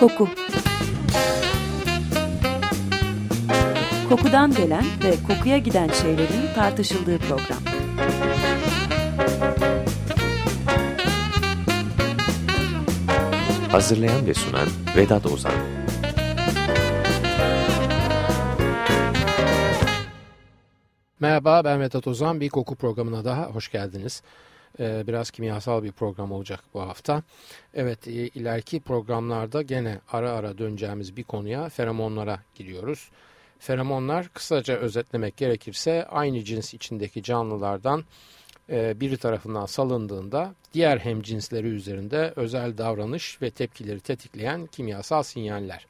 Koku. Kokudan gelen ve kokuya giden şeylerin tartışıldığı program. Hazırlayan ve sunan Vedat Ozan. Merhaba, ben Vedat Ozan. Bir koku programına daha hoş geldiniz. Biraz kimyasal bir program olacak bu hafta. Evet, ileriki programlarda gene ara ara döneceğimiz bir konuya, feromonlara gidiyoruz. Feromonlar, kısaca özetlemek gerekirse, aynı cins içindeki canlılardan biri tarafından salındığında diğer hemcinsleri üzerinde özel davranış ve tepkileri tetikleyen kimyasal sinyaller.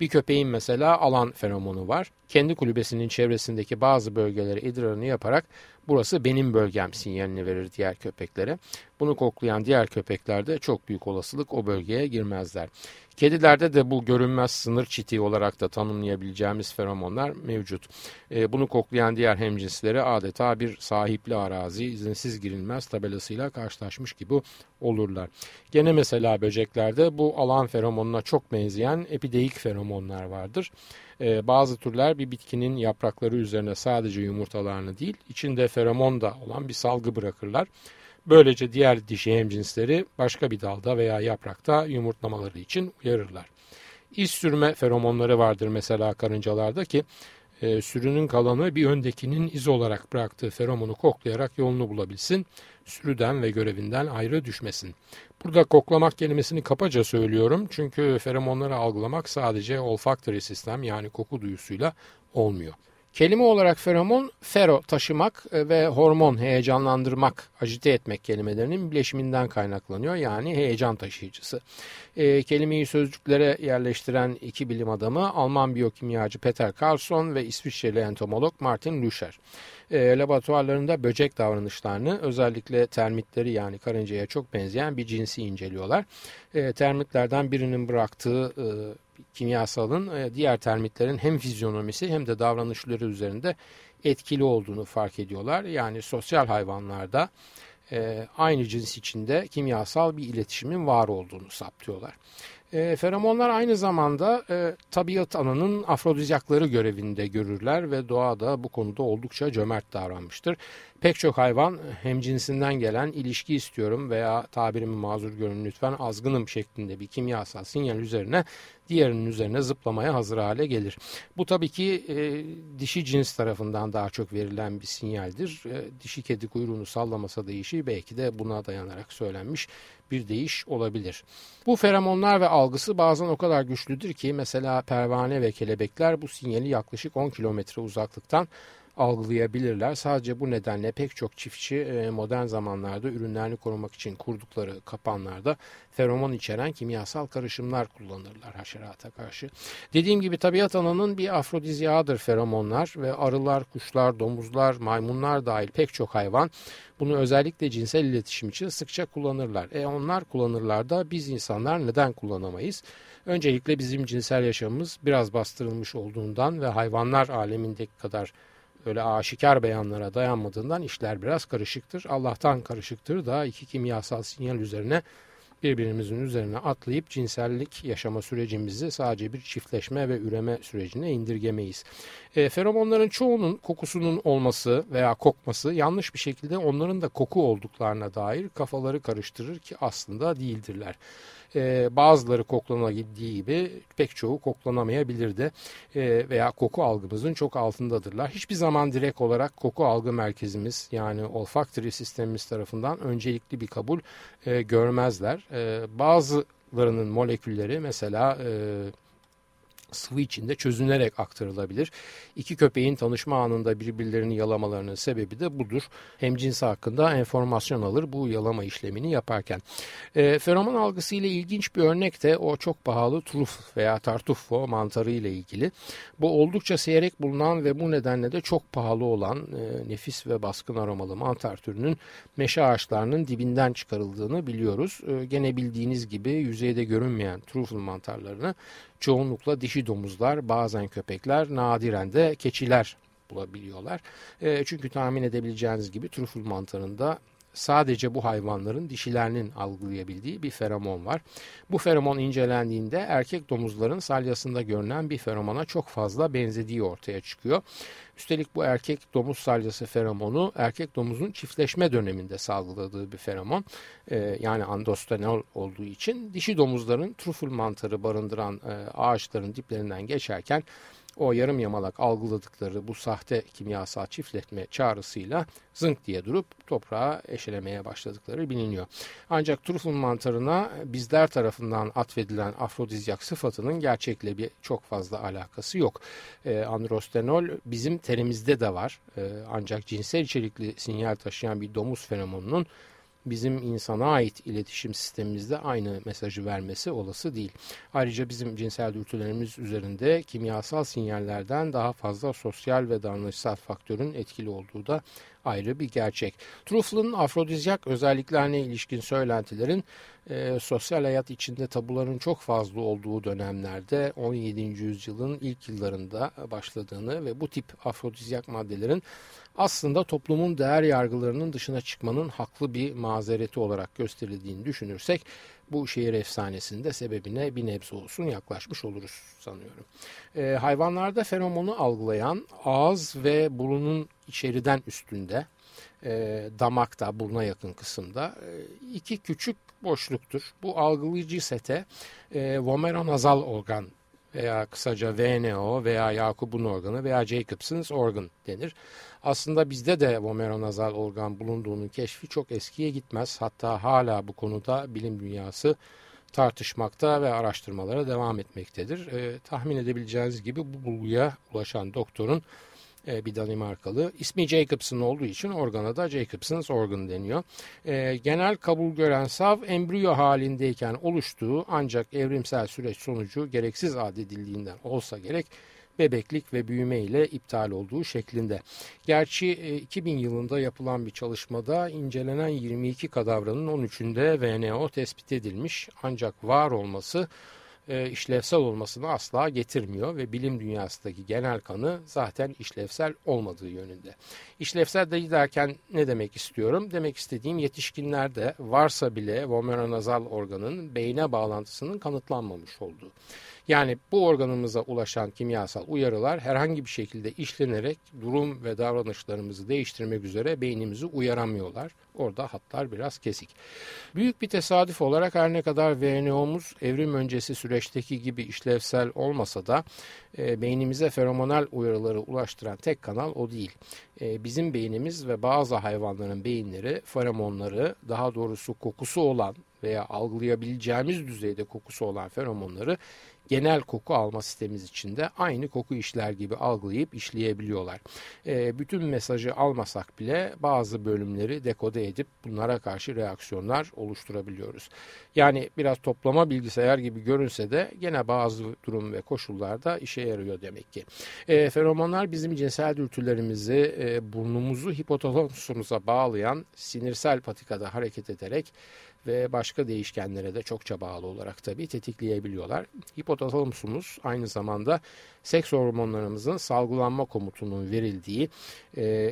Bir köpeğin mesela alan feromonu var. Kendi kulübesinin çevresindeki bazı bölgelere idrarını yaparak burası benim bölgem sinyalini verir diğer köpeklere. Bunu koklayan diğer köpekler de çok büyük olasılık o bölgeye girmezler. Kedilerde de bu görünmez sınır çiti olarak da tanımlayabileceğimiz feromonlar mevcut. Bunu koklayan diğer hemcinsleri adeta bir sahipli arazi, izinsiz girilmez tabelasıyla karşılaşmış gibi olurlar. Gene mesela böceklerde bu alan feromonuna çok benzeyen epideik feromonlar vardır. Bazı türler bir bitkinin yaprakları üzerine sadece yumurtalarını değil, içinde feromon da olan bir salgı bırakırlar. Böylece diğer dişi hemcinsleri başka bir dalda veya yaprakta yumurtlamaları için uyarırlar. İz sürme feromonları vardır mesela karıncalarda ki sürünün kalanı bir öndekinin iz olarak bıraktığı feromonu koklayarak yolunu bulabilsin, sürüden ve görevinden ayrı düşmesin. Burada koklamak kelimesini kabaca söylüyorum çünkü feromonları algılamak sadece olfaktori sistem, yani koku duyusuyla olmuyor. Kelime olarak feromon, fero taşımak ve hormon heyecanlandırmak, ajite etmek kelimelerinin bileşiminden kaynaklanıyor, yani heyecan taşıyıcısı. Kelimeyi sözcüklere yerleştiren iki bilim adamı Alman biyokimyacı Peter Carlson ve İsviçreli entomolog Martin Lüscher. Laboratuvarlarında böcek davranışlarını, özellikle termitleri, yani karıncaya çok benzeyen bir cinsi inceliyorlar. Termitlerden birinin bıraktığı kimyasalın diğer termitlerin hem fizyonomisi hem de davranışları üzerinde etkili olduğunu fark ediyorlar. Yani sosyal hayvanlarda aynı cins içinde kimyasal bir iletişimin var olduğunu saptıyorlar. Feromonlar aynı zamanda tabiat ananın afrodizyakları görevinde görürler ve doğa da bu konuda oldukça cömert davranmıştır. Pek çok hayvan hemcinsinden gelen ilişki istiyorum veya tabirimi mazur görün lütfen azgınım şeklinde bir kimyasal sinyal üzerine diğerinin üzerine zıplamaya hazır hale gelir. Bu tabii ki dişi cins tarafından daha çok verilen bir sinyaldir. Dişi kedi kuyruğunu sallamasa deyişi belki de buna dayanarak söylenmiş bir deyiş olabilir. Bu feromonlar ve algısı bazen o kadar güçlüdür ki mesela pervane ve kelebekler bu sinyali yaklaşık 10 kilometre uzaklıktan algılayabilirler. Sadece bu nedenle pek çok çiftçi modern zamanlarda ürünlerini korumak için kurdukları kapanlarda feromon içeren kimyasal karışımlar kullanırlar haşerata karşı. Dediğim gibi tabiat ananın bir afrodizyadır feromonlar ve arılar, kuşlar, domuzlar, maymunlar dahil pek çok hayvan bunu özellikle cinsel iletişim için sıkça kullanırlar. Onlar kullanırlar da biz insanlar neden kullanamayız? Öncelikle bizim cinsel yaşamımız biraz bastırılmış olduğundan ve hayvanlar alemindeki kadar öyle aşikar beyanlara dayanmadığından işler biraz karışıktır. Allah'tan karışıktır da iki kimyasal sinyal üzerine birbirimizin üzerine atlayıp cinsellik yaşama sürecimizi sadece bir çiftleşme ve üreme sürecine indirgemeyiz. Feromonların çoğunun kokusunun olması veya kokması yanlış bir şekilde onların da koku olduklarına dair kafaları karıştırır ki aslında değildirler. Bazıları koklanabildiği gibi pek çoğu koklanamayabilir de veya koku algımızın çok altındadırlar. Hiçbir zaman direkt olarak koku algı merkezimiz, yani olfaktori sistemimiz tarafından öncelikli bir kabul görmezler. Bazılarının molekülleri mesela sıvı içinde çözünerek aktarılabilir. İki köpeğin tanışma anında birbirlerini yalamalarının sebebi de budur. Hemcinsi hakkında enformasyon alır bu yalama işlemini yaparken. Feromon algısı ile ilginç bir örnek de o çok pahalı truf veya tartufo mantarı ile ilgili. Bu oldukça seyrek bulunan ve bu nedenle de çok pahalı olan nefis ve baskın aromalı mantar türünün meşe ağaçlarının dibinden çıkarıldığını biliyoruz. Gene bildiğiniz gibi yüzeyde görünmeyen truflu mantarlarını çoğunlukla dişi domuzlar, bazen köpekler, nadiren de keçiler bulabiliyorlar. Çünkü tahmin edebileceğiniz gibi trüfül mantarında sadece bu hayvanların dişilerinin algılayabildiği bir feromon var. Bu feromon incelendiğinde erkek domuzların salyasında görünen bir feromona çok fazla benzediği ortaya çıkıyor. Üstelik bu erkek domuz salyası feromonu erkek domuzun çiftleşme döneminde salgıladığı bir feromon. Yani andostenol olduğu için dişi domuzların trüfül mantarı barındıran ağaçların diplerinden geçerken o yarım yamalak algıladıkları bu sahte kimyasal çiftletme çağrısıyla zınk diye durup toprağa eşelemeye başladıkları biliniyor. Ancak trüfül mantarına bizler tarafından atfedilen afrodizyak sıfatının gerçekle bir çok fazla alakası yok. Androstenol bizim terimizde de var. Ancak cinsel içerikli sinyal taşıyan bir domuz fenomenunun bizim insana ait iletişim sistemimizde aynı mesajı vermesi olası değil. Ayrıca bizim cinsel dürtülerimiz üzerinde kimyasal sinyallerden daha fazla sosyal ve davranışsal faktörün etkili olduğu da ayrı bir gerçek. Trüfül'ün afrodizyak özelliklerine ilişkin söylentilerin sosyal hayat içinde tabuların çok fazla olduğu dönemlerde 17. yüzyılın ilk yıllarında başladığını ve bu tip afrodizyak maddelerin aslında toplumun değer yargılarının dışına çıkmanın haklı bir mazereti olarak gösterildiğini düşünürsek bu şehir efsanesinin de sebebine bir nebze olsun yaklaşmış oluruz sanıyorum. Hayvanlarda feromonu algılayan ağız ve burunun içeriden üstünde damakta buruna yakın kısımda iki küçük boşluktur. Bu algılayıcı sete vomeronazal organ veya kısaca VNO veya Jacobson organı veya Jacobson's organ denir. Aslında bizde de vomeronazal organ bulunduğunun keşfi çok eskiye gitmez. Hatta hala bu konuda bilim dünyası tartışmakta ve araştırmalara devam etmektedir. Tahmin edebileceğiniz gibi bu bulguya ulaşan doktorun bir Danimarkalı. İsmi Jacobson olduğu için organa da Jacobson's organ deniyor. Genel kabul gören sav embriyo halindeyken oluştuğu ancak evrimsel süreç sonucu gereksiz addedildiğinden olsa gerek bebeklik ve büyüme ile iptal olduğu şeklinde. Gerçi 2000 yılında yapılan bir çalışmada incelenen 22 kadavranın 13'ünde VNO tespit edilmiş ancak var olması işlevsel olmasını asla getirmiyor ve bilim dünyasındaki genel kanı zaten işlevsel olmadığı yönünde. İşlevsel değil derken ne demek istiyorum? Demek istediğim yetişkinlerde varsa bile vomeronazal organın beyne bağlantısının kanıtlanmamış olduğu. Yani bu organımıza ulaşan kimyasal uyarılar herhangi bir şekilde işlenerek durum ve davranışlarımızı değiştirmek üzere beynimizi uyaramıyorlar. Orada hatlar biraz kesik. Büyük bir tesadüf olarak her ne kadar VNO'muz evrim öncesi süreçteki gibi işlevsel olmasa da beynimize feromonal uyarıları ulaştıran tek kanal o değil. Bizim beynimiz ve bazı hayvanların beyinleri feromonları, daha doğrusu kokusu olan veya algılayabileceğimiz düzeyde kokusu olan feromonları genel koku alma sistemimiz içinde aynı koku işler gibi algılayıp işleyebiliyorlar. Bütün mesajı almasak bile bazı bölümleri dekode edip bunlara karşı reaksiyonlar oluşturabiliyoruz. Yani biraz toplama bilgisayar gibi görünse de gene bazı durum ve koşullarda işe yarıyor demek ki. Feromonlar bizim cinsel dürtülerimizi burnumuzu hipotalamusumuza bağlayan sinirsel patikada hareket ederek ve başka değişkenlere de çokça bağlı olarak tabii tetikleyebiliyorlar. Hipotalamusumuz aynı zamanda seks hormonlarımızın salgılanma komutunun verildiği,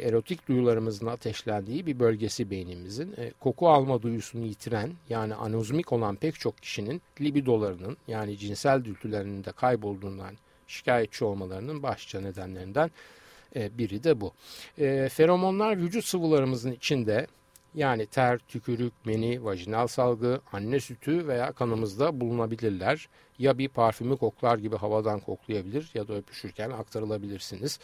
erotik duyularımızın ateşlendiği bir bölgesi beynimizin. Koku alma duyusunu yitiren yani anozmik olan pek çok kişinin libidolarının yani cinsel dürtülerinin de kaybolduğundan şikayetçi olmalarının başlıca nedenlerinden biri de bu. Feromonlar vücut sıvılarımızın içinde yani ter, tükürük, meni, vajinal salgı, anne sütü veya kanımızda bulunabilirler. Ya bir parfümü koklar gibi havadan koklayabilir ya da öpüşürken aktarılabilirsiniz.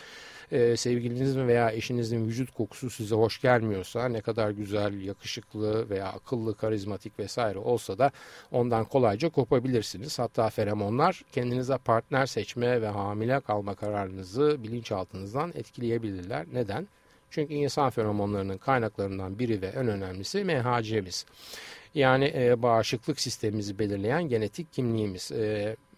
Sevgilinizin veya eşinizin vücut kokusu size hoş gelmiyorsa ne kadar güzel, yakışıklı veya akıllı, karizmatik vesaire olsa da ondan kolayca kopabilirsiniz. Hatta feromonlar kendinize partner seçme ve hamile kalma kararınızı bilinçaltınızdan etkileyebilirler. Neden? Çünkü insan feromonlarının kaynaklarından biri ve en önemlisi MHC'miz. Yani bağışıklık sistemimizi belirleyen genetik kimliğimiz.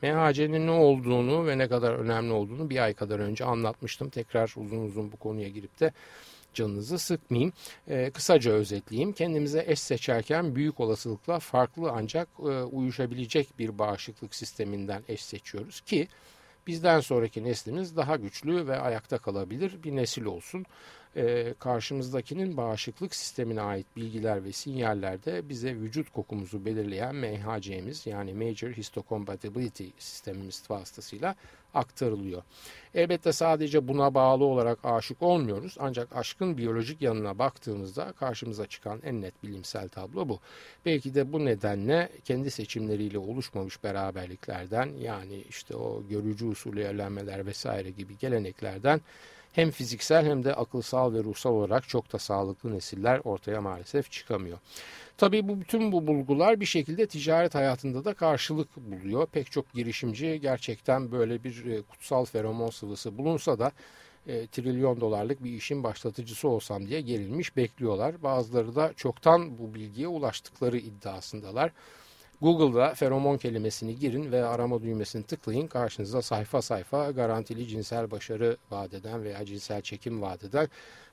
MHC'nin ne olduğunu ve ne kadar önemli olduğunu bir ay kadar önce anlatmıştım. Tekrar uzun uzun bu konuya girip de canınızı sıkmayayım. Kısaca özetleyeyim. Kendimize eş seçerken büyük olasılıkla farklı ancak uyuşabilecek bir bağışıklık sisteminden eş seçiyoruz ki bizden sonraki neslimiz daha güçlü ve ayakta kalabilir bir nesil olsun. karşımızdakinin bağışıklık sistemine ait bilgiler ve sinyallerde bize vücut kokumuzu belirleyen MHC'miz, yani Major Histocompatibility sistemimiz vasıtasıyla aktarılıyor. Elbette sadece buna bağlı olarak aşık olmuyoruz, ancak aşkın biyolojik yanına baktığımızda karşımıza çıkan en net bilimsel tablo bu. Belki de bu nedenle kendi seçimleriyle oluşmamış beraberliklerden, yani işte o görücü usulü evlenmeler vesaire gibi geleneklerden hem fiziksel hem de akılsal ve ruhsal olarak çok da sağlıklı nesiller ortaya maalesef çıkamıyor. Tabii bütün bu bulgular bir şekilde ticaret hayatında da karşılık buluyor. Pek çok girişimci gerçekten böyle bir kutsal feromon sıvısı bulunsa da trilyon dolarlık bir işin başlatıcısı olsam diye gerilmiş bekliyorlar. Bazıları da çoktan bu bilgiye ulaştıkları iddiasındalar. Google'da feromon kelimesini girin ve arama düğmesini tıklayın. Karşınıza sayfa sayfa garantili cinsel başarı vaat eden veya cinsel çekim vaat eden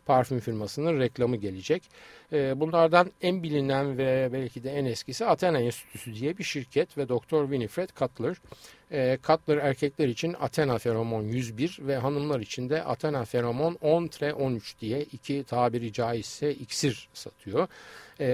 parfüm firmasının reklamı gelecek. Bunlardan en bilinen ve belki de en eskisi Athena Enstitüsü diye bir şirket ve Dr. Winifred Cutler. Cutler erkekler için Athena Feromon 101 ve hanımlar için de Athena Feromon 10-13 diye iki tabiri caizse iksir satıyor.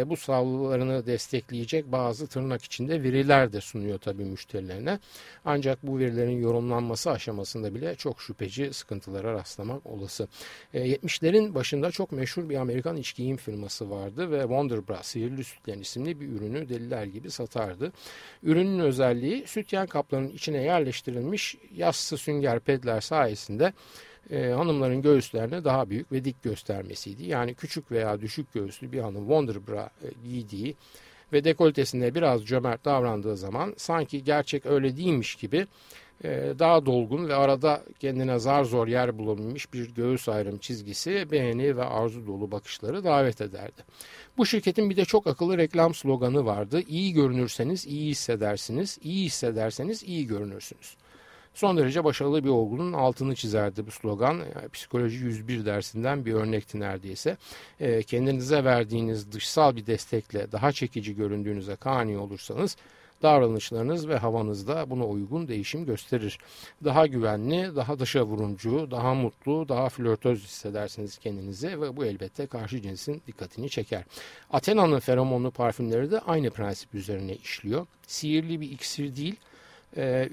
Bu sağlıklarını destekleyecek bazı tırnak içinde veriler de sunuyor tabii müşterilerine. Ancak bu verilerin yorumlanması aşamasında bile çok şüpheci sıkıntılara rastlamak olası. 70'lerin başında çok meşhur bir Amerikan içki giyim firması vardı ve Wonderbra sihirli sütyen isimli bir ürünü deliler gibi satardı. Ürünün özelliği sütyen kaplarının içine yerleştirilmiş yassı sünger pedler sayesinde hanımların göğüslerini daha büyük ve dik göstermesiydi. Yani küçük veya düşük göğüslü bir hanım Wonderbra giydiği ve dekoltesinde biraz cömert davrandığı zaman sanki gerçek öyle değilmiş gibi daha dolgun ve arada kendine zar zor yer bulabilmiş bir göğüs ayrım çizgisi beğeni ve arzu dolu bakışları davet ederdi. Bu şirketin bir de çok akıllı reklam sloganı vardı. İyi görünürseniz iyi hissedersiniz, iyi hissederseniz iyi görünürsünüz. Son derece başarılı bir olgunun altını çizerdi bu slogan. Yani psikoloji 101 dersinden bir örnekti neredeyse. Kendinize verdiğiniz dışsal bir destekle daha çekici göründüğünüze kani olursanız davranışlarınız ve havanız da buna uygun değişim gösterir. Daha güvenli, daha dışa vurumcu, daha mutlu, daha flörtöz hissedersiniz kendinizi ve bu elbette karşı cinsin dikkatini çeker. Athena'nın feromonlu parfümleri de aynı prensip üzerine işliyor. Sihirli bir iksir değil,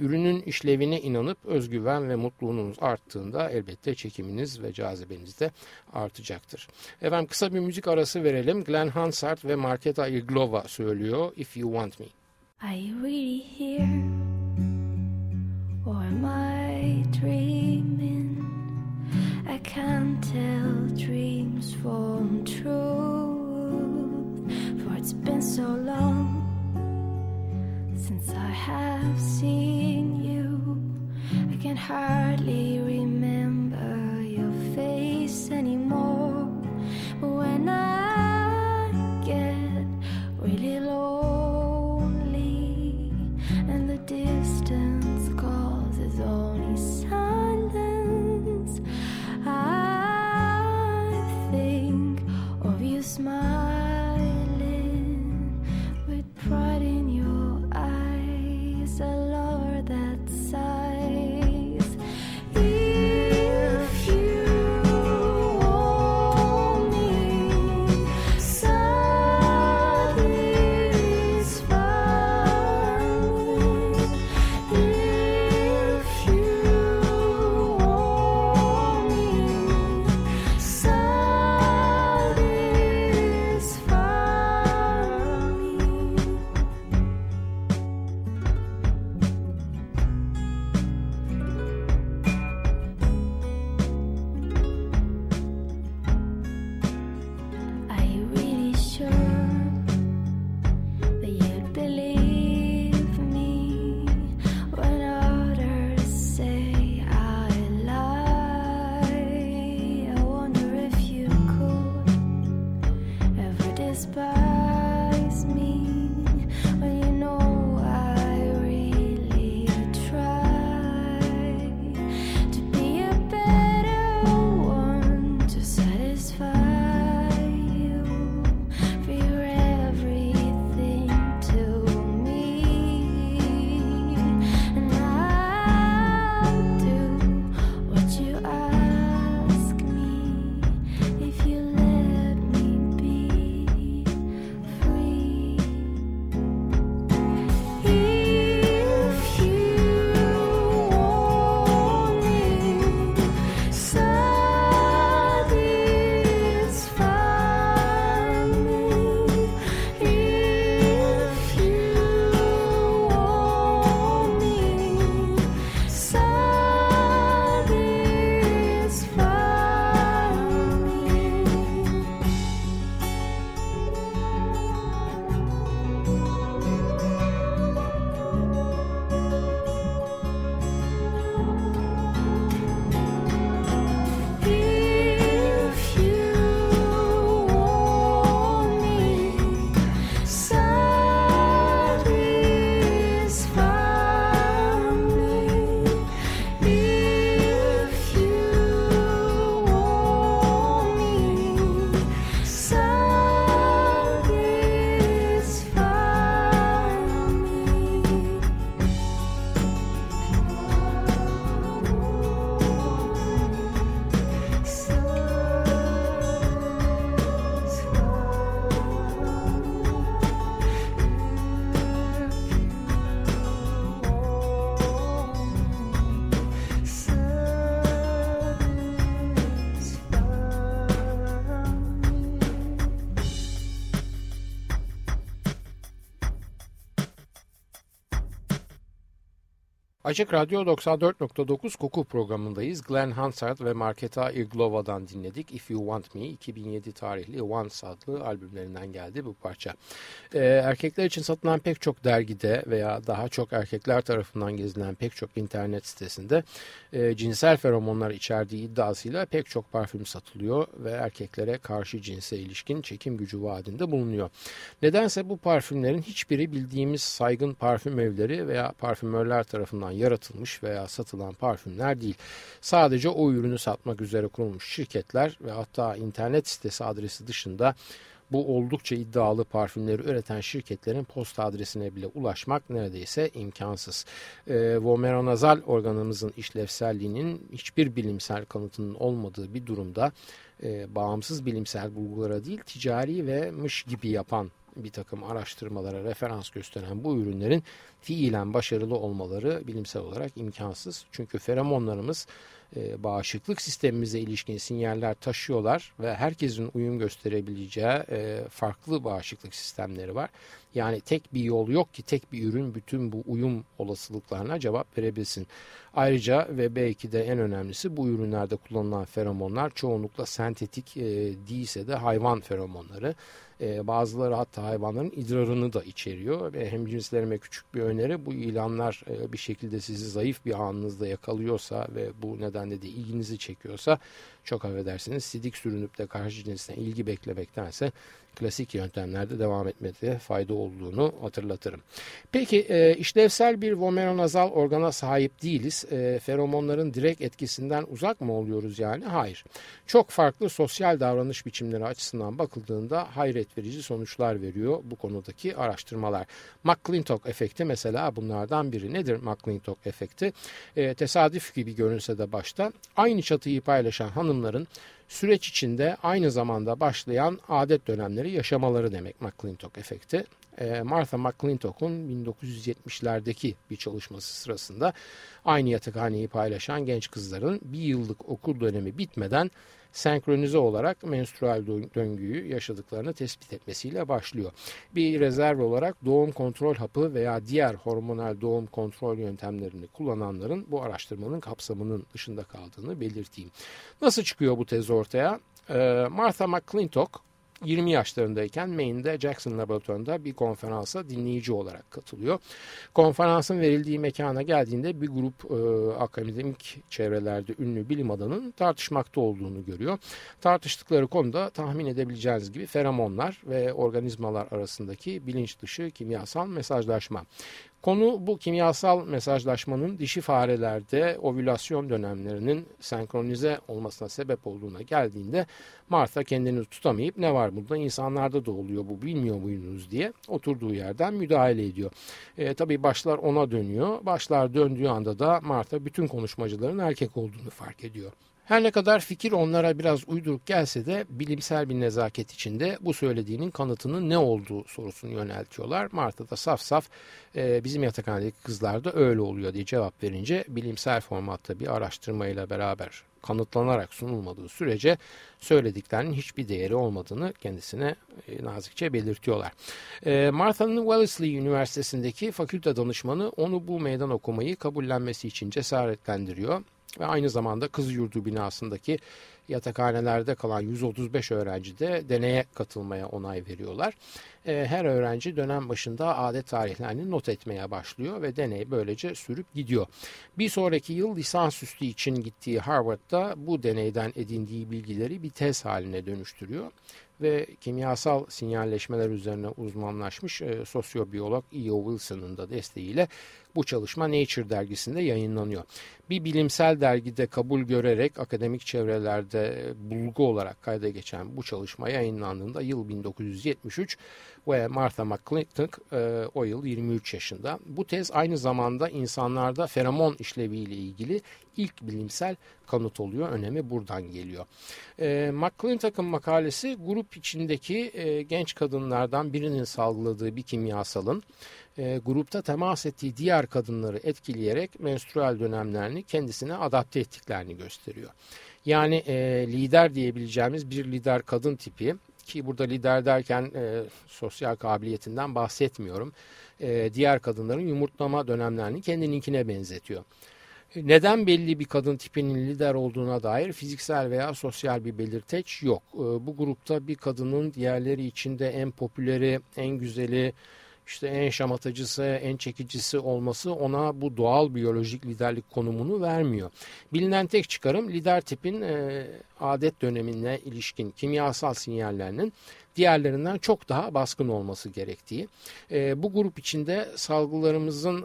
ürünün işlevine inanıp özgüven ve mutluluğunuz arttığında elbette çekiminiz ve cazibeniz de artacaktır. Efendim kısa bir müzik arası verelim. Glenn Hansard ve Marketa Irglova söylüyor If You Want Me. Are you really here, or am I dreaming? I can't tell dreams from truth, for it's been so long since I have seen you. I can hardly remember your face anymore. But when I get really lonely and the distance causes only silence, I think of you smiling with pride in your eyes, a lover that sighs. Açık Radyo 94.9 Koku programındayız. Glenn Hansard ve Marketa Irglova'dan dinledik. If You Want Me 2007 tarihli Once adlı albümlerinden geldi bu parça. Erkekler için satılan pek çok dergide veya daha çok erkekler tarafından gezilen pek çok internet sitesinde cinsel feromonlar içerdiği iddiasıyla pek çok parfüm satılıyor ve erkeklere karşı cinse ilişkin çekim gücü vaadinde bulunuyor. Nedense bu parfümlerin hiçbiri bildiğimiz saygın parfüm evleri veya parfümörler tarafından yaratılmış veya satılan parfümler değil. Sadece o ürünü satmak üzere kurulmuş şirketler ve hatta internet sitesi adresi dışında bu oldukça iddialı parfümleri üreten şirketlerin posta adresine bile ulaşmak neredeyse imkansız. Vomeronazal organımızın işlevselliğinin hiçbir bilimsel kanıtının olmadığı bir durumda bağımsız bilimsel bulgulara değil ticari ve mış gibi yapan bir takım araştırmalara referans gösteren bu ürünlerin fiilen başarılı olmaları bilimsel olarak imkansız. Çünkü feromonlarımız bağışıklık sistemimize ilişkin sinyaller taşıyorlar ve herkesin uyum gösterebileceği farklı bağışıklık sistemleri var. Yani tek bir yol yok ki tek bir ürün bütün bu uyum olasılıklarına cevap verebilsin. Ayrıca ve belki de en önemlisi bu ürünlerde kullanılan feromonlar çoğunlukla sentetik değilse de hayvan feromonları. Bazıları hatta hayvanların idrarını da içeriyor. Hemcinslerime küçük bir öneri, bu ilanlar bir şekilde sizi zayıf bir anınızda yakalıyorsa ve bu nedenle de ilginizi çekiyorsa çok affedersiniz sidik sürünüp de karşı cinsine ilgi beklemektense klasik yöntemlerde devam etmede fayda olduğunu hatırlatırım. Peki işlevsel bir vomeronazal organa sahip değiliz. Feromonların direkt etkisinden uzak mı oluyoruz yani? Hayır. Çok farklı sosyal davranış biçimleri açısından bakıldığında hayret verici sonuçlar veriyor bu konudaki araştırmalar. McClintock efekti mesela bunlardan biri. Nedir McClintock efekti? Tesadüf gibi görünse de başta aynı çatıyı paylaşan hanımların süreç içinde aynı zamanda başlayan adet dönemleri yaşamaları demek McClintock efekti. Martha McClintock'un 1970'lerdeki bir çalışması sırasında aynı yatakhaneyi paylaşan genç kızların bir yıllık okul dönemi bitmeden senkronize olarak menstrual döngüyü yaşadıklarını tespit etmesiyle başlıyor. Bir rezerv olarak doğum kontrol hapı veya diğer hormonal doğum kontrol yöntemlerini kullananların bu araştırmanın kapsamının dışında kaldığını belirteyim. Nasıl çıkıyor bu tez ortaya? Martha McClintock 20 yaşlarındayken Maine'de Jackson Laboratuvarı'nda bir konferansa dinleyici olarak katılıyor. Konferansın verildiği mekana geldiğinde bir grup akademik çevrelerde ünlü bilim adamının tartışmakta olduğunu görüyor. Tartıştıkları konuda tahmin edebileceğiniz gibi feromonlar ve organizmalar arasındaki bilinç dışı kimyasal mesajlaşma. Konu bu kimyasal mesajlaşmanın dişi farelerde ovülasyon dönemlerinin senkronize olmasına sebep olduğuna geldiğinde Martha kendini tutamayıp ne var bunda insanlarda da oluyor bu bilmiyor muyunuz diye oturduğu yerden müdahale ediyor. Tabii başlar ona dönüyor. Başlar döndüğü anda da Martha bütün konuşmacıların erkek olduğunu fark ediyor. Her ne kadar fikir onlara biraz uyduruk gelse de bilimsel bir nezaket içinde bu söylediğinin kanıtının ne olduğu sorusunu yöneltiyorlar. Martha da saf saf bizim yatakhanedeki kızlar da öyle oluyor diye cevap verince bilimsel formatta bir araştırmayla beraber kanıtlanarak sunulmadığı sürece söylediklerinin hiçbir değeri olmadığını kendisine nazikçe belirtiyorlar. Martha'nın Wellesley Üniversitesi'ndeki fakülte danışmanı onu bu meydan okumayı kabullenmesi için cesaretlendiriyor. Ve aynı zamanda Kızılyurdu binasındaki yatakhanelerde kalan 135 öğrenci de deneye katılmaya onay veriyorlar. Her öğrenci dönem başında adet tarihlerini not etmeye başlıyor ve deney böylece sürüp gidiyor. Bir sonraki yıl lisansüstü için gittiği Harvard'da bu deneyden edindiği bilgileri bir tez haline dönüştürüyor. Ve kimyasal sinyalleşmeler üzerine uzmanlaşmış sosyobiyolog E.O. Wilson'ın da desteğiyle bu çalışma Nature dergisinde yayınlanıyor. Bir bilimsel dergide kabul görerek akademik çevrelerde bulgu olarak kayda geçen bu çalışma yayınlandığında yıl 1973 ve Martha McClintock o yıl 23 yaşında. Bu tez aynı zamanda insanlarda feromon işleviyle ilgili ilk bilimsel kanıt oluyor. Önemi buradan geliyor. McClintock'ın makalesi grup içindeki genç kadınlardan birinin salgıladığı bir kimyasalın grupta temas ettiği diğer kadınları etkileyerek menstrual dönemlerini kendisine adapte ettiklerini gösteriyor. Yani lider diyebileceğimiz bir lider kadın tipi ki burada lider derken sosyal kabiliyetinden bahsetmiyorum. Diğer kadınların yumurtlama dönemlerini kendininkine benzetiyor. Neden belli bir kadın tipinin lider olduğuna dair fiziksel veya sosyal bir belirteç yok. Bu grupta bir kadının diğerleri içinde en popüleri, en güzeli, işte en şamatacısı, en çekicisi olması ona bu doğal biyolojik liderlik konumunu vermiyor. Bilinen tek çıkarım lider tipin adet dönemine ilişkin kimyasal sinyallerinin diğerlerinden çok daha baskın olması gerektiği. Bu grup içinde salgılarımızın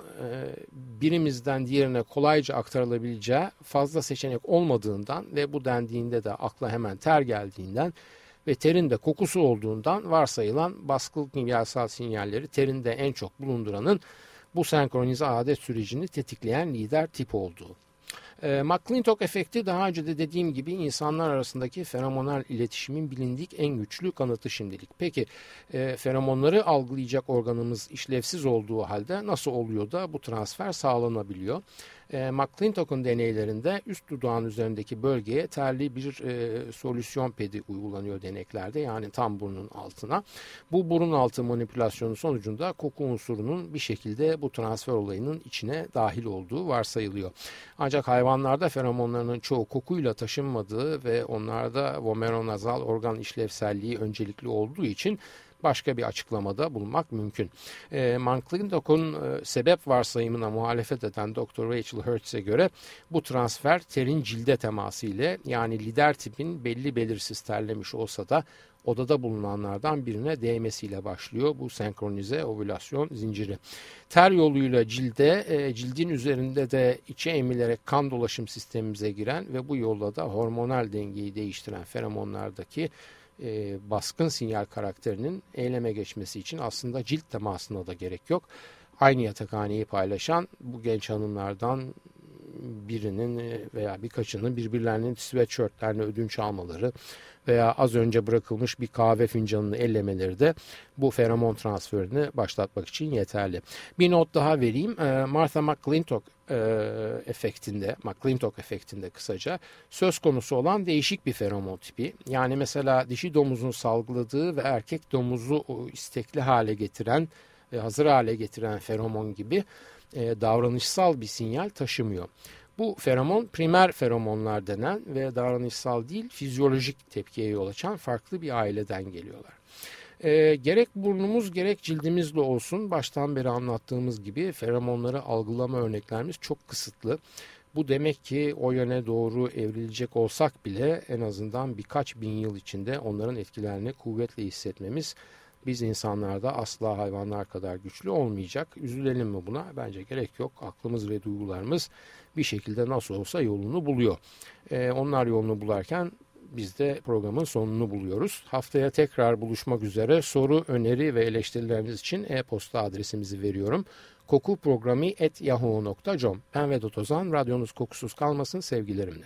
birimizden diğerine kolayca aktarılabileceği fazla seçenek olmadığından ve bu dendiğinde de akla hemen ter geldiğinden ve terin de kokusu olduğundan varsayılan baskılı kimyasal sinyalleri terinde en çok bulunduranın bu senkronize adet sürecini tetikleyen lider tip olduğu. McClintock efekti daha önce de dediğim gibi insanlar arasındaki fenomenal iletişimin bilindik en güçlü kanıtı şimdilik. Peki fenomenleri algılayacak organımız işlevsiz olduğu halde nasıl oluyor da bu transfer sağlanabiliyor? McClintock'un deneylerinde üst dudağın üzerindeki bölgeye terli bir solüsyon pedi uygulanıyor deneklerde, yani tam burnun altına. Bu burun altı manipülasyonu sonucunda koku unsurunun bir şekilde bu transfer olayının içine dahil olduğu varsayılıyor. Ancak hayvanlarda fenomenlerinin çoğu kokuyla taşınmadığı ve onlarda vomeronazal organ işlevselliği öncelikli olduğu için başka bir açıklamada bulunmak mümkün. McClintock'un sebep varsayımına muhalefet eden Dr. Rachel Hertz'e göre bu transfer terin cilde teması ile, yani lider tipin belli belirsiz terlemiş olsa da odada bulunanlardan birine değmesiyle başlıyor bu senkronize ovülasyon zinciri. Ter yoluyla cilde, cildin üzerinde de içe emilerek kan dolaşım sistemimize giren ve bu yolla da hormonal dengeyi değiştiren feromonlardaki baskın sinyal karakterinin eyleme geçmesi için aslında cilt temasına da gerek yok. Aynı yatakhaneyi paylaşan bu genç hanımlardan birinin veya birkaçının birbirlerinin sweatshirtlerini ödünç almaları veya az önce bırakılmış bir kahve fincanını ellemeleri de bu feromon transferini başlatmak için yeterli. Bir not daha vereyim. Martha McClintock efektinde kısaca söz konusu olan değişik bir feromon tipi. Yani mesela dişi domuzun salgıladığı ve erkek domuzu istekli hale getiren ve hazır hale getiren feromon gibi davranışsal bir sinyal taşımıyor. Bu feromon primer feromonlar denen ve davranışsal değil fizyolojik tepkiye yol açan farklı bir aileden geliyorlar. Gerek burnumuz gerek cildimizle olsun, baştan beri anlattığımız gibi feromonları algılama örneklerimiz çok kısıtlı. Bu demek ki o yöne doğru evrilecek olsak bile en azından birkaç bin yıl içinde onların etkilerini kuvvetle hissetmemiz biz insanlarda asla hayvanlar kadar güçlü olmayacak. Üzülelim mi buna? Bence gerek yok. Aklımız ve duygularımız bir şekilde nasıl olsa yolunu buluyor. Onlar yolunu bularken biz de programın sonunu buluyoruz. Haftaya tekrar buluşmak üzere. Soru, öneri ve eleştirileriniz için e-posta adresimizi veriyorum. kokuprogrami@yahoo.com. Ben Vedat Ozan. Radyonuz kokusuz kalmasın, sevgilerimle.